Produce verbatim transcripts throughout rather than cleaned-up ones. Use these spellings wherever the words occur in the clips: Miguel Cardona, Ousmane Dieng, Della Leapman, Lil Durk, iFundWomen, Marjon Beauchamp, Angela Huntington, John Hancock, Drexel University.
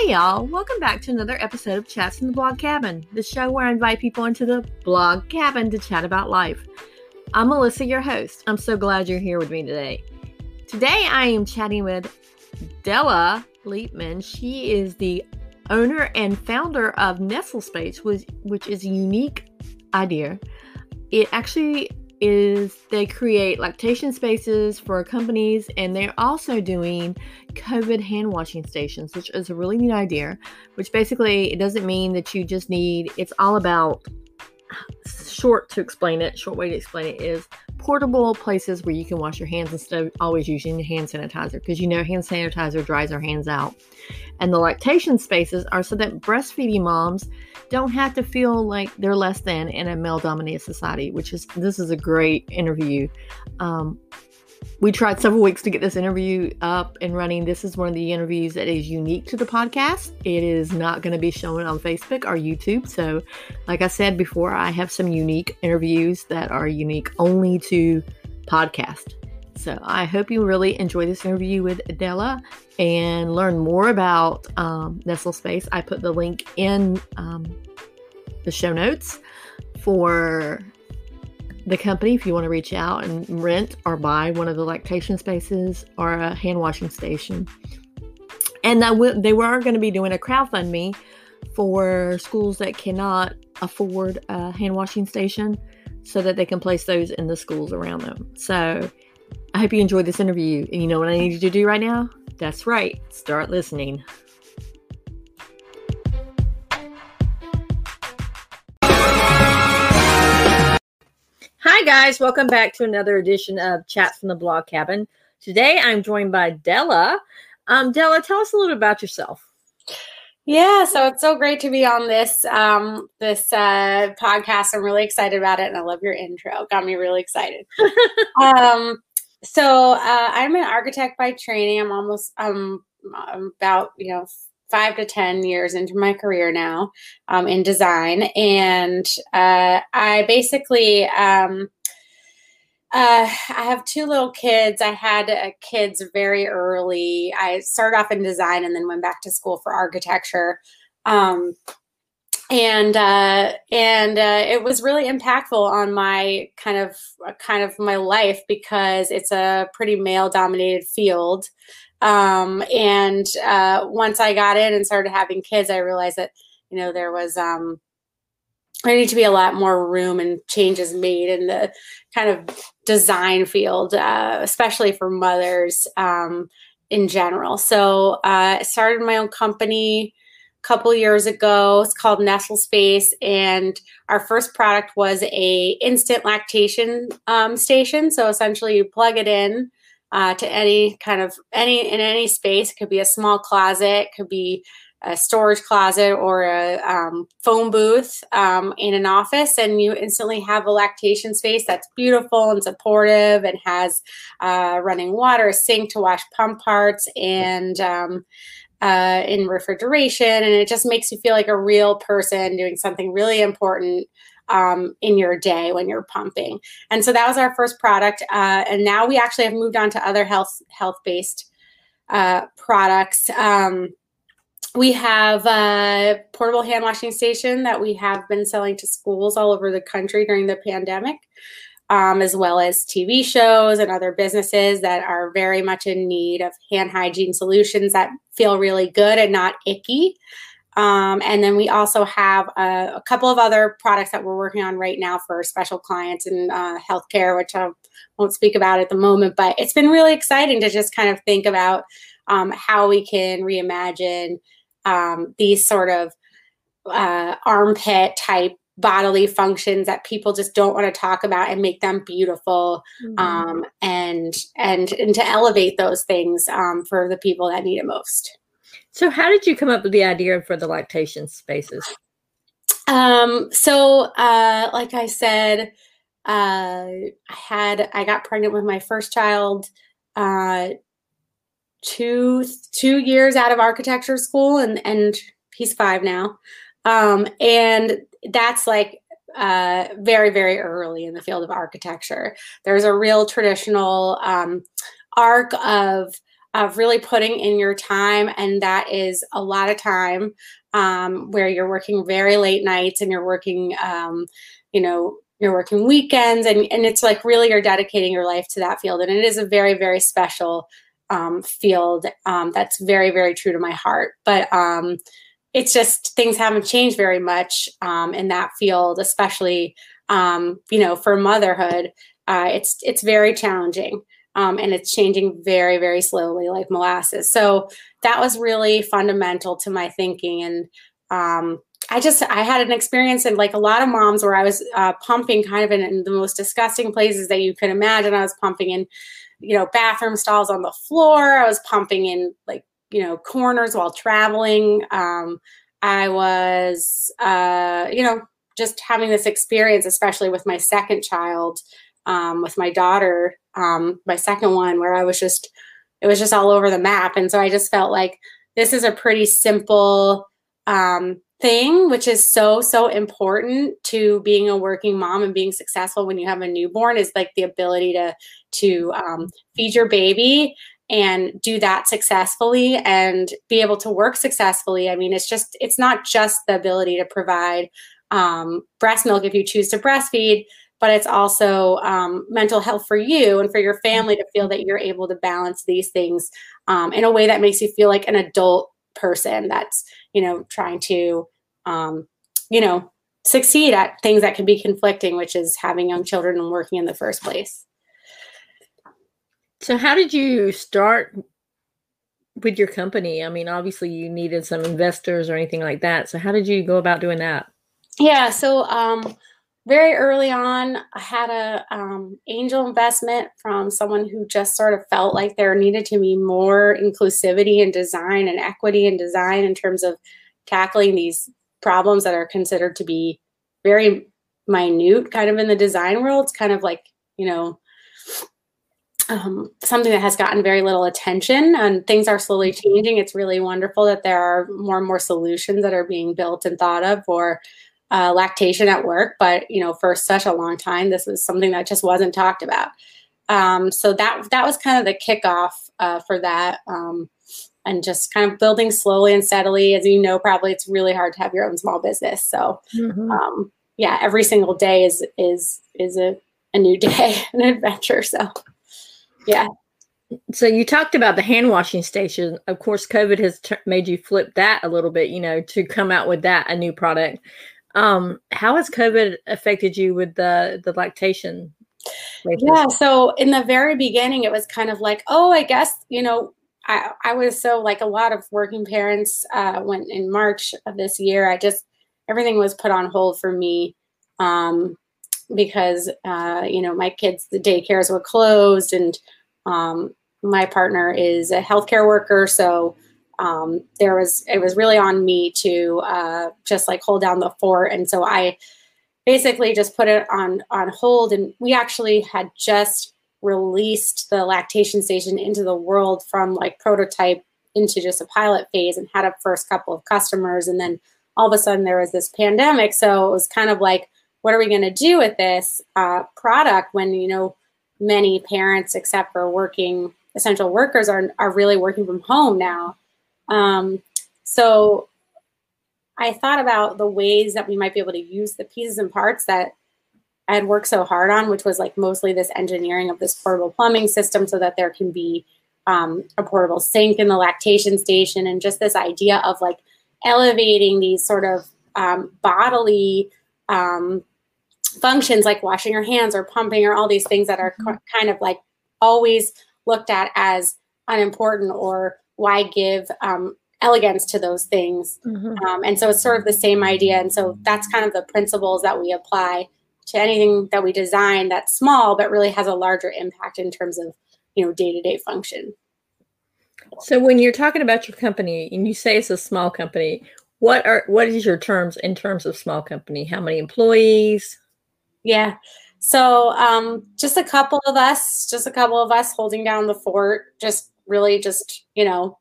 Hey y'all, welcome back to another episode of Chats from the Blog Cabin, the show where I invite people into the blog cabin to chat about life. I'm Melissa, your host. I'm so glad you're here with me today. Today I am chatting with Della Leapman. She is the owner and founder of Nestlé Space, which, which is a unique idea. It actually is, they create lactation spaces for companies, and they're also doing COVID hand washing stations, which is a really neat idea, which basically it doesn't mean that you just need, it's all about, short to explain it, short way to explain it is portable places where you can wash your hands instead of always using hand sanitizer, because you know hand sanitizer dries our hands out. And the lactation spaces are so that breastfeeding moms don't have to feel like they're less than in a male-dominated society, which is, this is a great interview. Um, we tried several weeks to get this interview up and running. This is one of the interviews that is unique to the podcast. It is not going to be shown on Facebook or YouTube. So like I said before, I have some unique interviews that are unique only to podcast. So I hope you really enjoy this interview with Della and learn more about um, Nestlé Space. I put the link in um, the show notes for the company if you want to reach out and rent or buy one of the lactation spaces or a hand washing station. And that w- they were going to be doing a crowdfunding for schools that cannot afford a hand washing station so that they can place those in the schools around them. So I hope you enjoyed this interview. And you know what I need you to do right now? That's right. Start listening. Hi, guys. Welcome back to another edition of Chats from the Blog Cabin. Today, I'm joined by Della. Um, Della, tell us a little bit about yourself. Yeah, so it's so great to be on this um, this uh, podcast. I'm really excited about it, and I love your intro. Got me really excited. um So uh, I'm an architect by training. I'm almost um, I'm about, you know, five to ten years into my career now um, in design. And uh, I basically um, uh, I have two little kids. I had uh, kids very early. I started off in design and then went back to school for architecture. Um, And uh, and uh, it was really impactful on my kind of kind of my life because it's a pretty male-dominated field. Um, and uh, once I got in and started having kids, I realized that you know there was um, there needed to be a lot more room and changes made in the kind of design field, uh, especially for mothers um, in general. So uh, I started my own company couple years ago. It's called Nestlé Space, and our first product was a instant lactation um, station. So essentially, you plug it in uh, to any kind of any in any space. It could be a small closet, it could be a storage closet, or a um, phone booth um, in an office, and you instantly have a lactation space that's beautiful and supportive, and has uh, running water, a sink to wash pump parts, and um, Uh, in refrigeration, and it just makes you feel like a real person doing something really important um, in your day when you're pumping. And so that was our first product. Uh, and now we actually have moved on to other health health-based uh, products. Um, we have a portable hand washing station that we have been selling to schools all over the country during the pandemic, um, as well as T V shows and other businesses that are very much in need of hand hygiene solutions that feel really good and not icky. Um, and then we also have a, a couple of other products that we're working on right now for special clients in uh, healthcare, which I won't speak about at the moment, but it's been really exciting to just kind of think about um, how we can reimagine um, these sort of uh, armpit type bodily functions that people just don't want to talk about and make them beautiful, mm-hmm. um, and, and and to elevate those things um, for the people that need it most. So how did you come up with the idea for the lactation spaces? Um, so uh, like I said, uh, I had I got pregnant with my first child uh, two two years out of architecture school, and and he's five now, um, and that's like uh, very, very early in the field of architecture. There's a real traditional um, arc of of really putting in your time. And that is a lot of time um, where you're working very late nights and you're working, um, you know, you're working weekends, and, and it's like really you're dedicating your life to that field. And it is a very, very special um, field um, that's very, very true to my heart. But um, it's just things haven't changed very much um, in that field, especially, um, you know, for motherhood. Uh, it's it's very challenging. Um, and it's changing very, very slowly, like molasses. So that was really fundamental to my thinking. And um, I just, I had an experience in like a lot of moms where I was uh, pumping kind of in, in the most disgusting places that you can imagine. I was pumping in, you know, bathroom stalls on the floor. I was pumping in like, you know, corners while traveling. Um, I was, uh, you know, just having this experience, especially with my second child, Um, with my daughter, um, my second one, where I was just, it was just all over the map. And so I just felt like this is a pretty simple um, thing, which is so, so important to being a working mom and being successful when you have a newborn, is like the ability to, to um, feed your baby and do that successfully and be able to work successfully. I mean, it's just, it's not just the ability to provide um, breast milk if you choose to breastfeed, but it's also um, mental health for you and for your family to feel that you're able to balance these things um, in a way that makes you feel like an adult person that's, you know, trying to, um, you know, succeed at things that can be conflicting, which is having young children and working in the first place. So how did you start with your company? I mean, obviously you needed some investors or anything like that. So how did you go about doing that? Yeah, so um, very early on, I had a um, angel investment from someone who just sort of felt like there needed to be more inclusivity in design and equity in design in terms of tackling these problems that are considered to be very minute kind of in the design world. It's kind of like, you know, um, something that has gotten very little attention, and things are slowly changing. It's really wonderful that there are more and more solutions that are being built and thought of for Uh, lactation at work, but you know, for such a long time, this was something that just wasn't talked about. Um, so that that was kind of the kickoff uh, for that, um, and just kind of building slowly and steadily. As you know, probably it's really hard to have your own small business. So mm-hmm. um, yeah, every single day is is is a, a new day, an adventure. So yeah. So you talked about the hand washing station. Of course, COVID has t- made you flip that a little bit, you know, to come out with that a new product. Um, how has COVID affected you with the, the lactation? Yeah. So in the very beginning, it was kind of like, oh, I guess, you know, I, I was so like a lot of working parents, uh, went in March of this year. I just, everything was put on hold for me. Um, because, uh, you know, my kids, the daycares were closed, and, um, my partner is a healthcare worker. So, Um, there was, it was really on me to, uh, just like hold down the fort. And so I basically just put it on, on hold. And we actually had just released the lactation station into the world from like prototype into just a pilot phase, and had a first couple of customers. And then all of a sudden there was this pandemic. So it was kind of like, what are we going to do with this, uh, product when, you know, many parents, except for working essential workers, are, are really working from home now. Um, so I thought about the ways that we might be able to use the pieces and parts that I had worked so hard on, which was like mostly this engineering of this portable plumbing system so that there can be, um, a portable sink in the lactation station, and just this idea of like elevating these sort of, um, bodily, um, functions like washing your hands or pumping or all these things that are co- kind of like always looked at as unimportant, or why give um, elegance to those things? Mm-hmm. Um, and so it's sort of the same idea. And so that's kind of the principles that we apply to anything that we design that's small, but really has a larger impact in terms of, you know, day-to-day function. So when you're talking about your company and you say it's a small company, what are, what is your terms in terms of small company? How many employees? Yeah. So um, just a couple of us, just a couple of us holding down the fort, just really just, you know,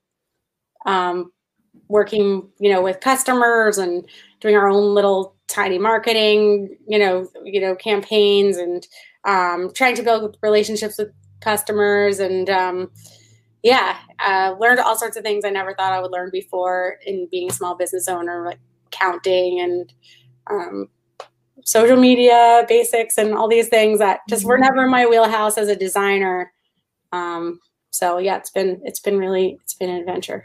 um, working, you know, with customers and doing our own little tiny marketing, you know, you know, campaigns, and um, trying to build relationships with customers, and, um, yeah, uh, learned all sorts of things I never thought I would learn before in being a small business owner, like counting and um, social media basics and all these things that just were never in my wheelhouse as a designer. Um, so yeah, it's been, it's been really, it's been an adventure.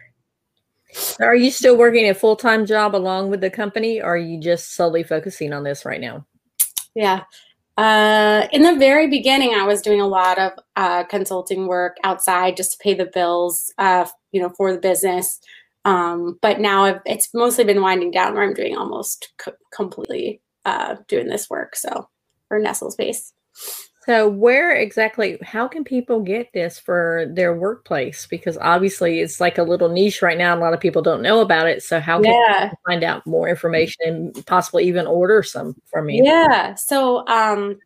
Are you still working a full-time job along with the company, or are you just solely focusing on this right now? Yeah. Uh, in the very beginning, I was doing a lot of uh, consulting work outside just to pay the bills, uh, you know, for the business. Um, but now I've, it's mostly been winding down, where I'm doing almost co- completely uh, doing this work. So for Nestlé Space. So where exactly, how can people get this for their workplace? Because obviously it's like a little niche right now. A lot of people don't know about it. So how can yeah. people find out more information and possibly even order some from you? Yeah. So um, you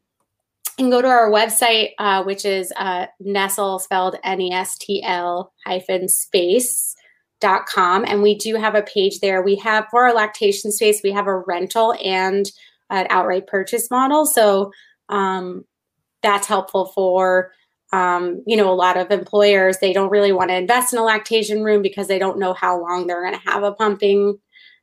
can go to our website, uh, which is uh, Nestlé, spelled N E S T L hyphen space dot com. And we do have a page there. We have, for our lactation space, we have a rental and an outright purchase model. So um, that's helpful for, um, you know, a lot of employers. They don't really want to invest in a lactation room because they don't know how long they're going to have a pumping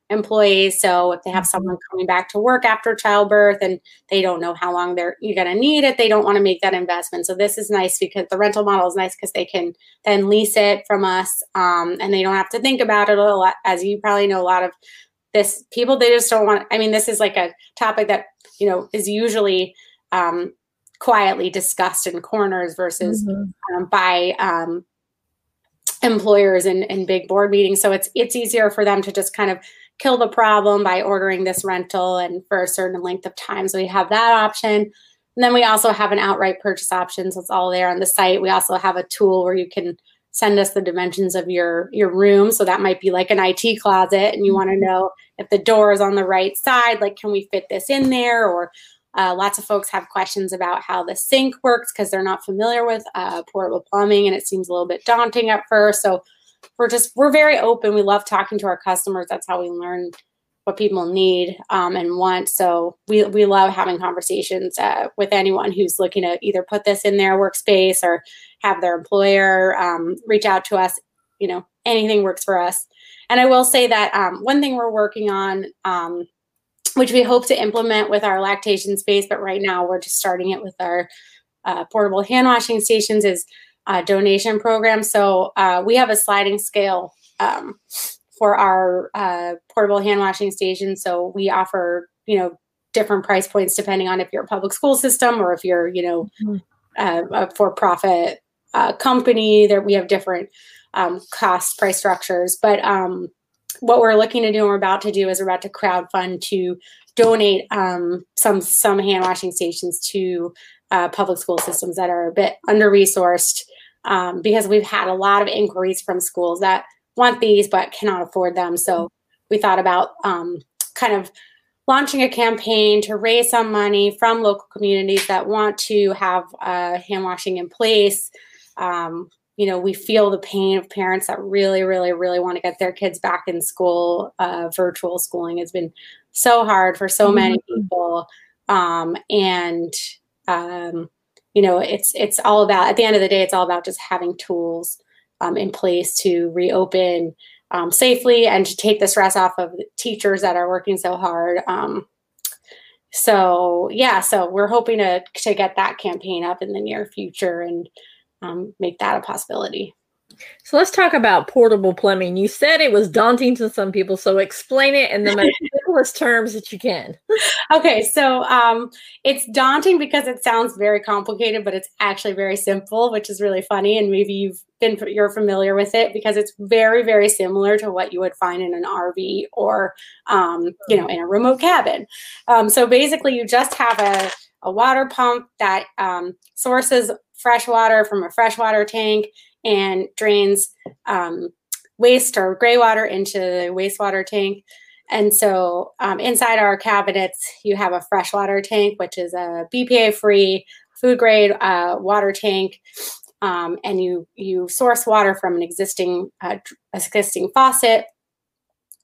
employee. So if they have someone coming back to work after childbirth and they don't know how long they're you're going to need it, they don't want to make that investment. So this is nice because the rental model is nice because they can then lease it from us, um, and they don't have to think about it a lot. As you probably know, a lot of this people, they just don't want, I mean, this is like a topic that, you know, is usually, um, quietly discussed in corners versus mm-hmm. um, by um, employers in, in big board meetings. So it's it's easier for them to just kind of kill the problem by ordering this rental and for a certain length of time. So we have that option. And then we also have an outright purchase option. So it's all there on the site. We also have a tool where you can send us the dimensions of your, your room. So that might be like an I T closet, and you want to know if the door is on the right side, like, can we fit this in there? Or Uh, lots of folks have questions about how the sink works because they're not familiar with uh, portable plumbing, and it seems a little bit daunting at first. So we're just, we're very open. We love talking to our customers. That's how we learn what people need um, and want. So we, we love having conversations uh, with anyone who's looking to either put this in their workspace or have their employer um, reach out to us. You know, anything works for us. And I will say that um, one thing we're working on, um, which we hope to implement with our lactation space, but right now we're just starting it with our uh, portable hand washing stations, is a donation program. So uh, we have a sliding scale um, for our uh, portable hand washing stations. So we offer, you know, different price points depending on if you're a public school system or if you're, you know, mm-hmm. uh, a for-profit uh, company. There we have different um, cost price structures, but um, what we're looking to do and we're about to do is we're about to crowdfund to donate um, some some hand washing stations to uh, public school systems that are a bit under-resourced, um, because we've had a lot of inquiries from schools that want these but cannot afford them. So we thought about um, kind of launching a campaign to raise some money from local communities that want to have uh, hand washing in place. Um, You know, we feel the pain of parents that really, really, really want to get their kids back in school. Uh, virtual schooling has been so hard for so many people. Um, and, um, you know, it's it's all about, at the end of the day, it's all about just having tools um, in place to reopen um, safely and to take the stress off of the teachers that are working so hard. Um, so, yeah, so we're hoping to to get that campaign up in the near future and Um, make that a possibility. So let's talk about portable plumbing. You said it was daunting to some people, so explain it in the most simplest terms that you can. Okay, so um, it's daunting because it sounds very complicated, but it's actually very simple, which is really funny. And maybe you've been you're familiar with it because it's very, very similar to what you would find in an R V or um, you know, in a remote cabin. Um, so basically, you just have a a water pump that um, sources fresh water from a freshwater tank and drains um, waste or gray water into the wastewater tank. And so um, inside our cabinets, you have a freshwater tank, which is a B P A-free, food-grade uh, water tank. Um, and you you source water from an existing uh, existing faucet,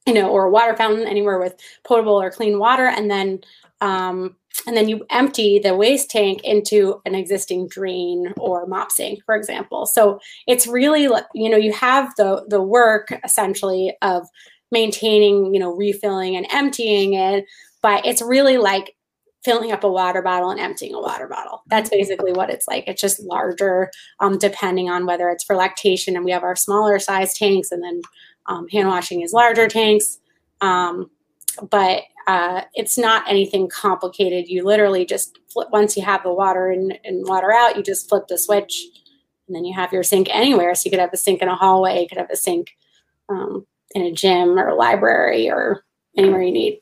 you know, or a water fountain, anywhere with potable or clean water. And then um, and then you empty the waste tank into an existing drain or mop sink, for example. So it's really, you know, you have the the work essentially of maintaining, you know, refilling and emptying it, but it's really like filling up a water bottle and emptying a water bottle. That's basically what it's like. It's just larger, um, depending on whether it's for lactation, and we have our smaller size tanks, and then um, hand washing is larger tanks. Um, but uh, it's not anything complicated. You literally just flip, once you have the water in and water out, you just flip the switch, and then you have your sink anywhere. So you could have a sink in a hallway, you could have a sink um, in a gym or a library or anywhere you need.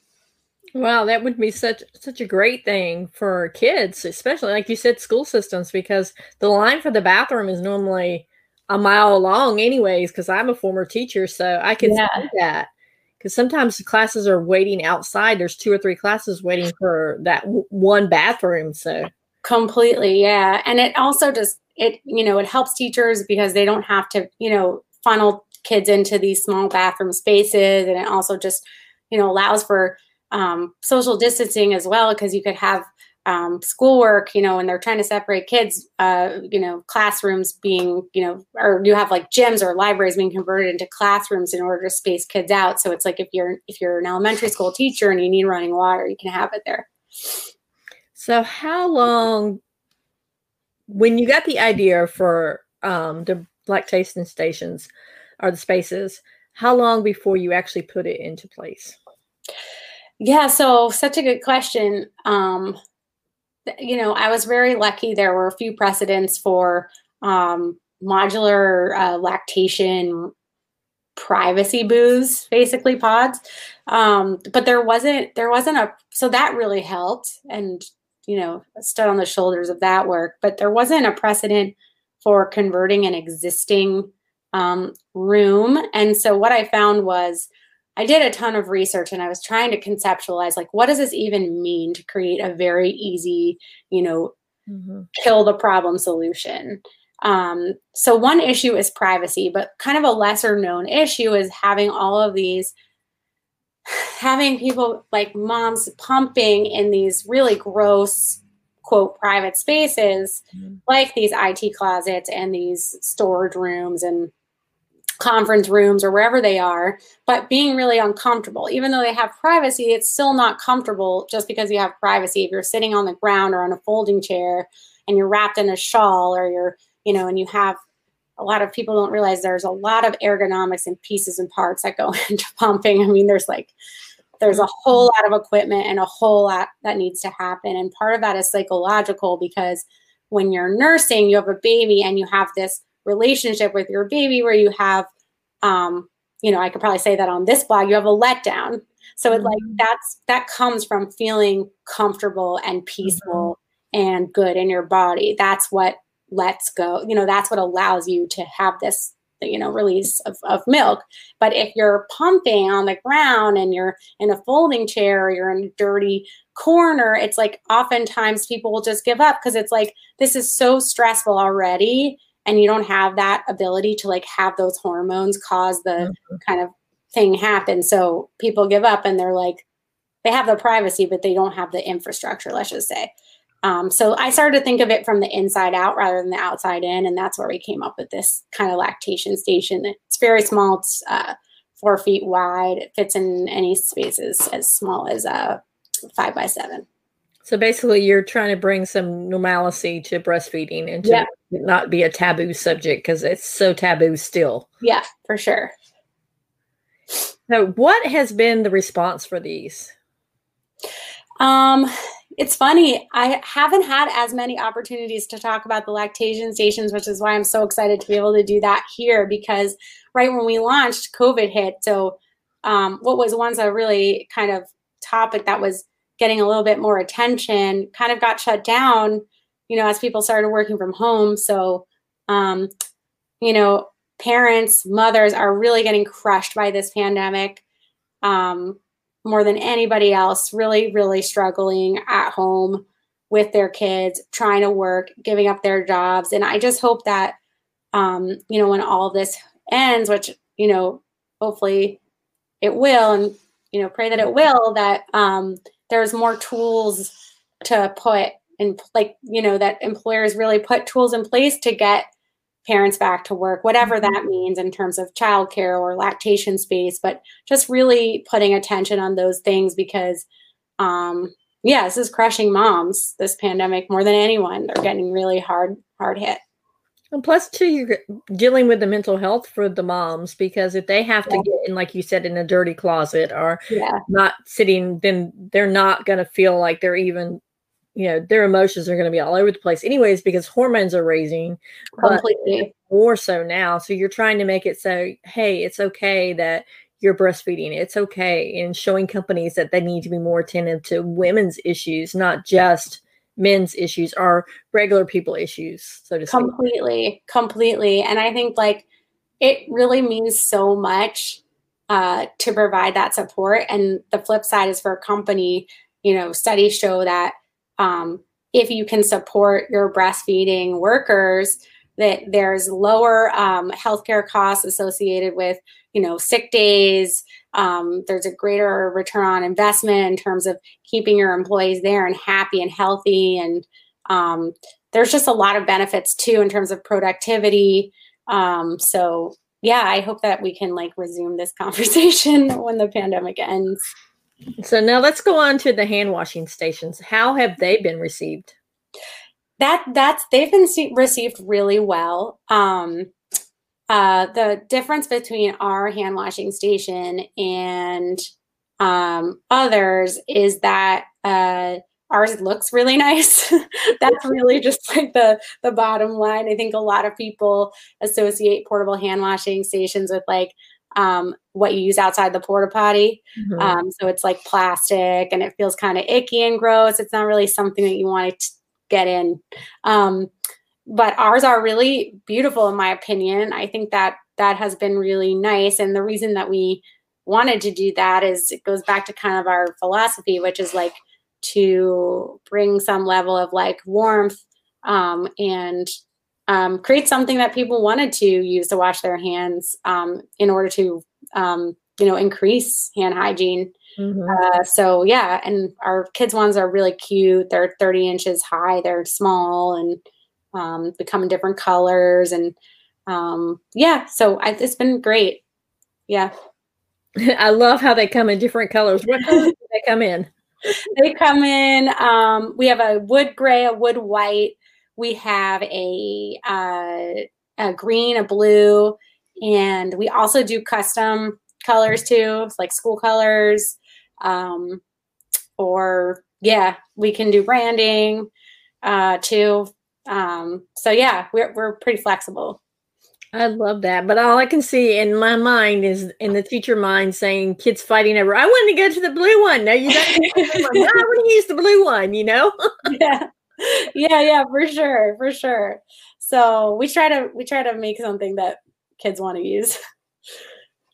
Wow, that would be such such a great thing for kids, especially like you said, school systems, because the line for the bathroom is normally a mile long anyways, because I'm a former teacher, so I can yeah. see that. Because sometimes the classes are waiting outside. There's two or three classes waiting for that w- one bathroom. So completely, yeah. And it also just, it, you know, it helps teachers because they don't have to, you know, funnel kids into these small bathroom spaces. And it also just, you know, allows for Um, social distancing as well, because you could have um, schoolwork, you know, when they're trying to separate kids, uh, you know, classrooms being, you know, or you have like gyms or libraries being converted into classrooms in order to space kids out. So it's like if you're if you're an elementary school teacher and you need running water, you can have it there. So how long, when you got the idea for um, the lactation stations or the spaces, how long before you actually put it into place? Yeah, so such a good question. Um, you know, I was very lucky. There were a few precedents for um, modular uh, lactation privacy booths, basically pods. Um, but there wasn't, there wasn't a, so that really helped, and, you know, stood on the shoulders of that work. But there wasn't a precedent for converting an existing um, room. And so what I found was, I did a ton of research, and I was trying to conceptualize, like, what does this even mean to create a very easy, you know, mm-hmm. kill the problem solution? Um, so one issue is privacy, but kind of a lesser known issue is having all of these, having people like moms pumping in these really gross, quote, private spaces, mm-hmm. like these I T closets and these storage rooms and conference rooms or wherever they are, but being really uncomfortable. Even though they have privacy, it's still not comfortable just because you have privacy. If you're sitting on the ground or on a folding chair and you're wrapped in a shawl, or you're, you know, and you have, a lot of people don't realize there's a lot of ergonomics and pieces and parts that go into pumping. I mean, there's like, there's a whole lot of equipment and a whole lot that needs to happen. And part of that is psychological, because when you're nursing, you have a baby and you have this relationship with your baby where you have, um, you know, I could probably say that on this blog, you have a letdown. So it like, that's, that comes from feeling comfortable and peaceful mm-hmm. and good in your body. That's what lets go, you know, that's what allows you to have this, you know, release of, of milk. But if you're pumping on the ground and you're in a folding chair, or you're in a dirty corner, it's like, oftentimes people will just give up, because it's like, this is so stressful already. And you don't have that ability to like have those hormones cause the mm-hmm. kind of thing happen. So people give up, and they're like, they have the privacy, but they don't have the infrastructure, let's just say. Um, so I started to think of it from the inside out rather than the outside in. And that's where we came up with this kind of lactation station. It's very small. It's uh, four feet wide. It fits in any spaces as small as uh, five by seven. So basically you're trying to bring some normalcy to breastfeeding and to yeah. not be a taboo subject, because it's so taboo still. Yeah, for sure. So what has been the response for these? Um, it's funny. I haven't had as many opportunities to talk about the lactation stations, which is why I'm so excited to be able to do that here, because right when we launched, COVID hit. So um, what was once a really kind of topic that was getting a little bit more attention kind of got shut down, you know, as people started working from home. So, um, you know, parents, mothers are really getting crushed by this pandemic um, more than anybody else, really, really struggling at home with their kids, trying to work, giving up their jobs. And I just hope that, um, you know, when all this ends, which, you know, hopefully it will, and, you know, pray that it will, that, um, there's more tools to put in, like, you know, that employers really put tools in place to get parents back to work, whatever that means in terms of childcare or lactation space, but just really putting attention on those things because, um, yeah, this is crushing moms, this pandemic, more than anyone. They're getting really hard, hard hit. And plus, too, you're dealing with the mental health for the moms, because if they have yeah. to get in, like you said, in a dirty closet or yeah. not sitting, then they're not going to feel like they're even, you know, their emotions are going to be all over the place anyways, because hormones are raising completely more so now. So you're trying to make it so, hey, it's okay that you're breastfeeding. It's okay. And showing companies that they need to be more attentive to women's issues, not just men's issues or regular people issues, so to speak. Completely, completely. And I think, like, it really means so much uh, to provide that support. And the flip side is for a company, you know, studies show that um, if you can support your breastfeeding workers, that there's lower um, healthcare costs associated with, you know, sick days. Um, there's a greater return on investment in terms of keeping your employees there and happy and healthy. And um, there's just a lot of benefits too in terms of productivity. Um, so yeah, I hope that we can, like, resume this conversation when the pandemic ends. So now let's go on to the hand washing stations. How have they been received? That that's they've been received really well. Um, Uh, the difference between our hand washing station and um, others is that uh, ours looks really nice. That's really just like the, the bottom line. I think a lot of people associate portable hand washing stations with, like, um, what you use outside the porta potty. Mm-hmm. Um, so it's like plastic and it feels kind of icky and gross. It's not really something that you want to get in. Um, But ours are really beautiful, in my opinion. I think that that has been really nice. And the reason that we wanted to do that is it goes back to kind of our philosophy, which is, like, to bring some level of, like, warmth um, and um, create something that people wanted to use to wash their hands um, in order to, um, you know, increase hand hygiene. Mm-hmm. Uh, so, yeah. And our kids' ones are really cute. They're thirty inches high. They're small and um, become different colors and, um, yeah, so I, it's been great. Yeah. I love how they come in different colors. What colors do they come in? They come in, um, we have a wood gray, a wood white. We have a, uh, a green, a blue, and we also do custom colors too. It's like school colors. Um, or yeah, we can do branding, uh, too. Um, so yeah, we're, we're pretty flexible. I love that. But all I can see in my mind is in the teacher mind saying kids fighting over, I want to go to the blue one. No, you don't. No, I want to use the blue one, you know? Yeah. Yeah. Yeah, for sure. For sure. So we try to, we try to make something that kids want to use.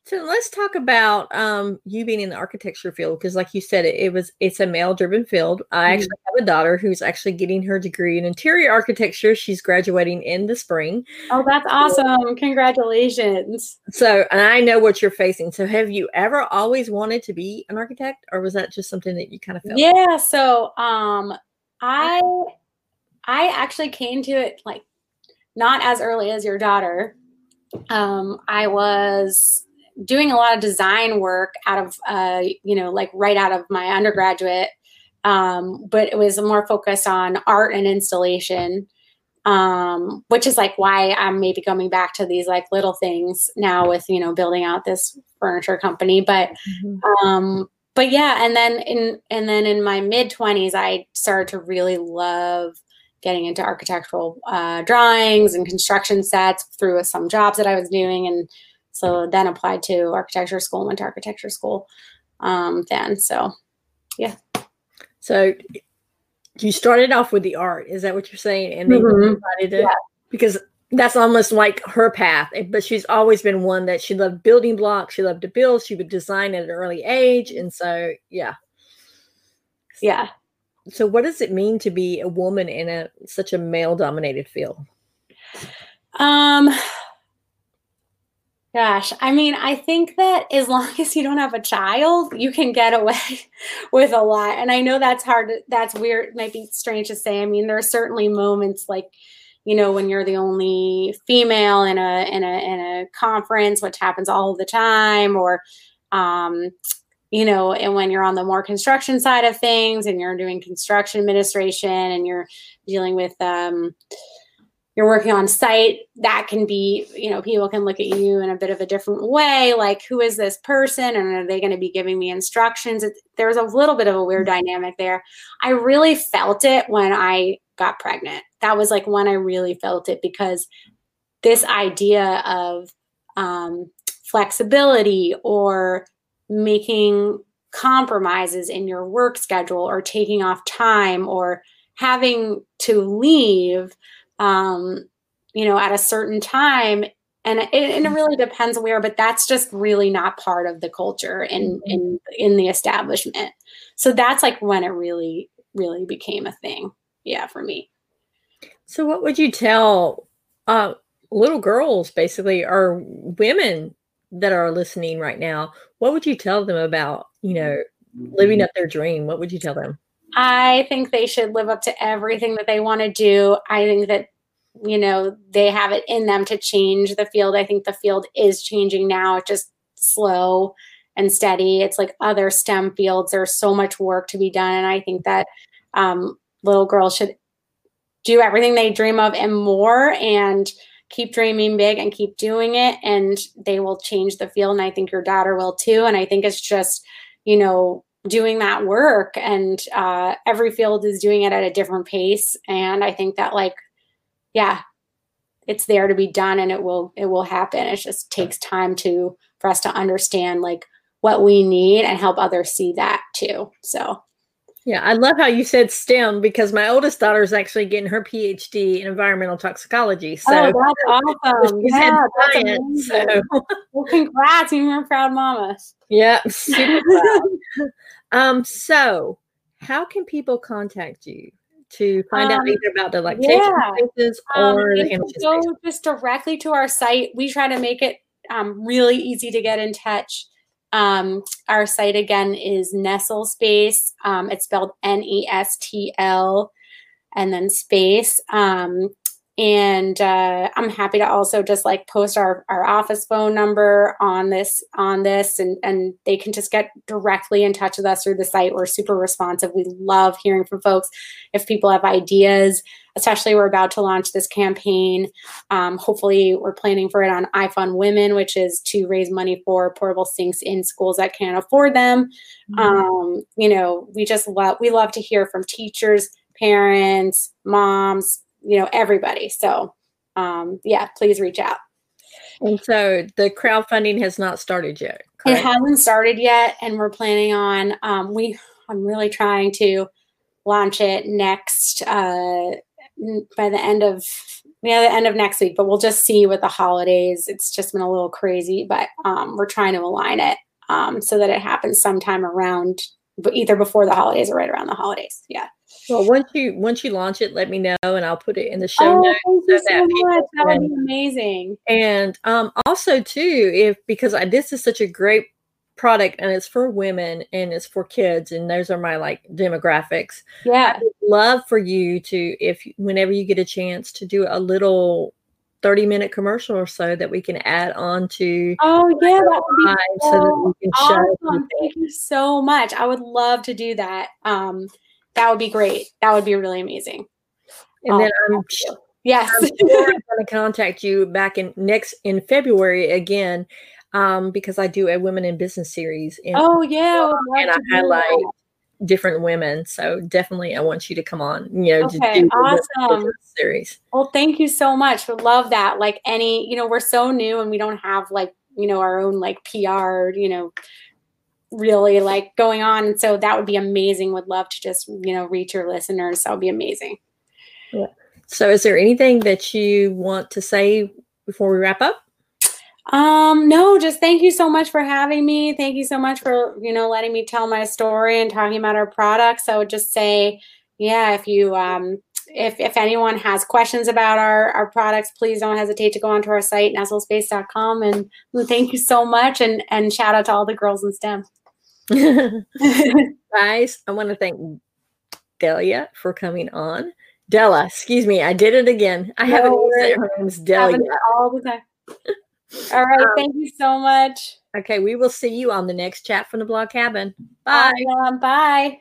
So let's talk about um, you being in the architecture field, because, like you said, it, it was it's a male-driven field. I actually mm-hmm. have a daughter who's actually getting her degree in interior architecture. She's graduating in the spring. Oh, that's awesome! Congratulations. So, and I know what you're facing. So, have you ever always wanted to be an architect, or was that just something that you kind of felt? Yeah. So, um, I I actually came to it, like, not as early as your daughter. Um, I was doing a lot of design work out of, uh, you know, like right out of my undergraduate. Um, but it was more focused on art and installation, um, which is like why I'm maybe coming back to these like little things now with, you know, building out this furniture company. But, mm-hmm. um, but yeah. And then in, and then in my mid twenties, I started to really love getting into architectural, uh, drawings and construction sets through some jobs that I was doing. And, so then applied to architecture school, went to architecture school um, then. So, yeah. So you started off with the art. Is that what you're saying? And then mm-hmm. you decided to, yeah. because that's almost like her path. But she's always been one that she loved building blocks. She loved to build. She would design at an early age. And so, yeah. Yeah. So what does it mean to be a woman in a such a male-dominated field? Um. Gosh, I mean, I think that as long as you don't have a child, you can get away with a lot. And I know that's hard, that's weird, maybe strange to say. I mean, there are certainly moments like, you know, when you're the only female in a in a in a conference, which happens all the time, or um, you know, and when you're on the more construction side of things, and you're doing construction administration, and you're dealing with um you're working on site, that can be, you know, people can look at you in a bit of a different way, like, who is this person? And are they going to be giving me instructions? It, there's a little bit of a weird dynamic there. I really felt it when I got pregnant. That was like when I really felt it, because this idea of um, flexibility or making compromises in your work schedule or taking off time or having to leave um, you know, at a certain time. And it, and it really depends where, but that's just really not part of the culture in, in, in the establishment. So that's like when it really, really became a thing. Yeah. For me. So what would you tell, uh, little girls basically, or women that are listening right now? What would you tell them about, you know, living up their dream? What would you tell them? I think they should live up to everything that they want to do. I think that, you know, they have it in them to change the field. I think the field is changing now. It's just slow and steady. It's like other STEM fields. There's so much work to be done. And I think that um, little girls should do everything they dream of and more, and keep dreaming big and keep doing it. And they will change the field. And I think your daughter will too. And I think it's just, you know, doing that work, and uh, every field is doing it at a different pace. And I think that, like, yeah, it's there to be done, and it will, it will happen. It just takes time to, for us to understand like what we need and help others see that too. So. Yeah. I love how you said STEM, because my oldest daughter is actually getting her P H D in environmental toxicology. So oh, that's awesome. Yeah, that's science, so. Well, congrats. You're a proud mama. Yeah. Super proud. Um, so how can people contact you to find um, out either about the lactation yeah. spaces or um, the animal go spaces? Just directly to our site. We try to make it um, really easy to get in touch. Um, our site again is Nestlé Space. Um, it's spelled N E S T L and then space. Um, and, uh, I'm happy to also just like post our, our office phone number on this, on this, and, and they can just get directly in touch with us through the site. We're super responsive. We love hearing from folks. If people have ideas, especially we're about to launch this campaign. Um, hopefully we're planning for it on iFundWomen, which is to raise money for portable sinks in schools that can't afford them. Mm-hmm. Um, you know, we just love, we love to hear from teachers, parents, moms, you know, everybody. So, um, yeah, please reach out. And so the crowdfunding has not started yet. Correct? It hasn't started yet. And we're planning on, um, we, I'm really trying to launch it next, uh, by the end of, yeah, the end of next week, but we'll just see with the holidays. It's just been a little crazy, but, um, we're trying to align it, um, so that it happens sometime around, but either before the holidays or right around the holidays. Yeah. Well, once you, once you launch it, let me know and I'll put it in the show oh, notes. Thank you so that much. That would be amazing. And, um, also too, if, because I, this is such a great product and it's for women and it's for kids, and those are my like demographics. Yeah. I would love for you to, if whenever you get a chance, to do a little thirty minute commercial or so that we can add on to. Oh yeah, that would be so, so that we can awesome. Show. Thank you so much. I would love to do that. Um, that would be great. That would be really amazing. And um, then I'm yes, I'm, sure I'm going to contact you back in next in February again. Um, because I do a women in business series. In oh yeah, and I highlight that. Different women. So definitely, I want you to come on. You know, okay, to do awesome the series. Well, thank you so much. We love that. Like any, you know, we're so new and we don't have like you know our own like P R. You know, really like going on. And so that would be amazing. Would love to just you know reach your listeners. That would be amazing. Yeah. So, is there anything that you want to say before we wrap up? Um, no, just thank you so much for having me. Thank you so much for, you know, letting me tell my story and talking about our products. I would just say, yeah, if you, um, if, if anyone has questions about our, our products, please don't hesitate to go onto our site, nestle space dot com. And thank you so much. And, and shout out to all the girls in STEM. Guys, I want to thank Della for coming on. Della, excuse me. I did it again. I no, haven't said her name's Della all the time. All right. Um, thank you so much. Okay. We will see you on the next Chat from the Blog Cabin. Bye. Bye. Um, bye.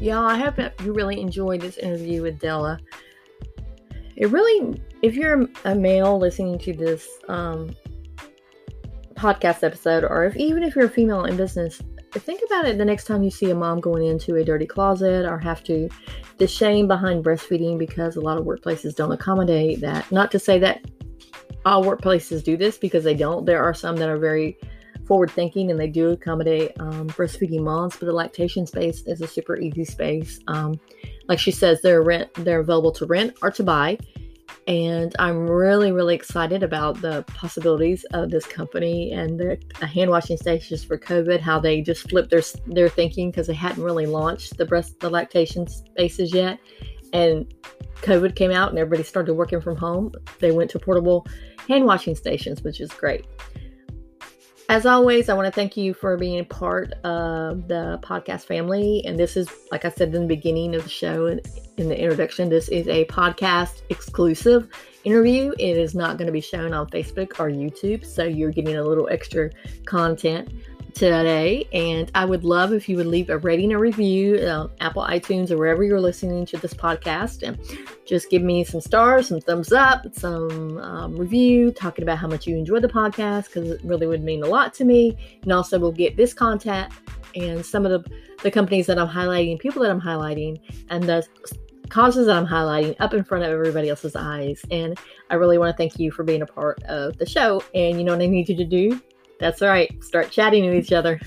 Y'all, I hope that you really enjoyed this interview with Della. It really, if you're a male listening to this um, podcast episode, or if even if you're a female in business, think about it the next time you see a mom going into a dirty closet or have to, the shame behind breastfeeding, because a lot of workplaces don't accommodate that. Not to say that all workplaces do this, because they don't. There are some that are very forward thinking and they do accommodate um, breastfeeding moms, but the lactation space is a super easy space. Um, like she says, they're rent, they're available to rent or to buy. And I'm really, really excited about the possibilities of this company and the hand washing stations for COVID, how they just flipped their their thinking, because they hadn't really launched the breast the lactation spaces yet. And COVID came out and everybody started working from home. They went to portable hand washing stations, which is great. As always, I want to thank you for being a part of the podcast family. And this is, like I said in the beginning of the show, in, in the introduction, this is a podcast exclusive interview. It is not going to be shown on Facebook or YouTube. So you're getting a little extra content today. And I would love if you would leave a rating or review on Apple, iTunes, or wherever you're listening to this podcast. And just give me some stars, some thumbs up, some um, review, talking about how much you enjoyed the podcast, because it really would mean a lot to me. And also we'll get this content and some of the, the companies that I'm highlighting, people that I'm highlighting, and the causes that I'm highlighting up in front of everybody else's eyes. And I really want to thank you for being a part of the show. And you know what I need you to do? That's right. Start chatting to each other.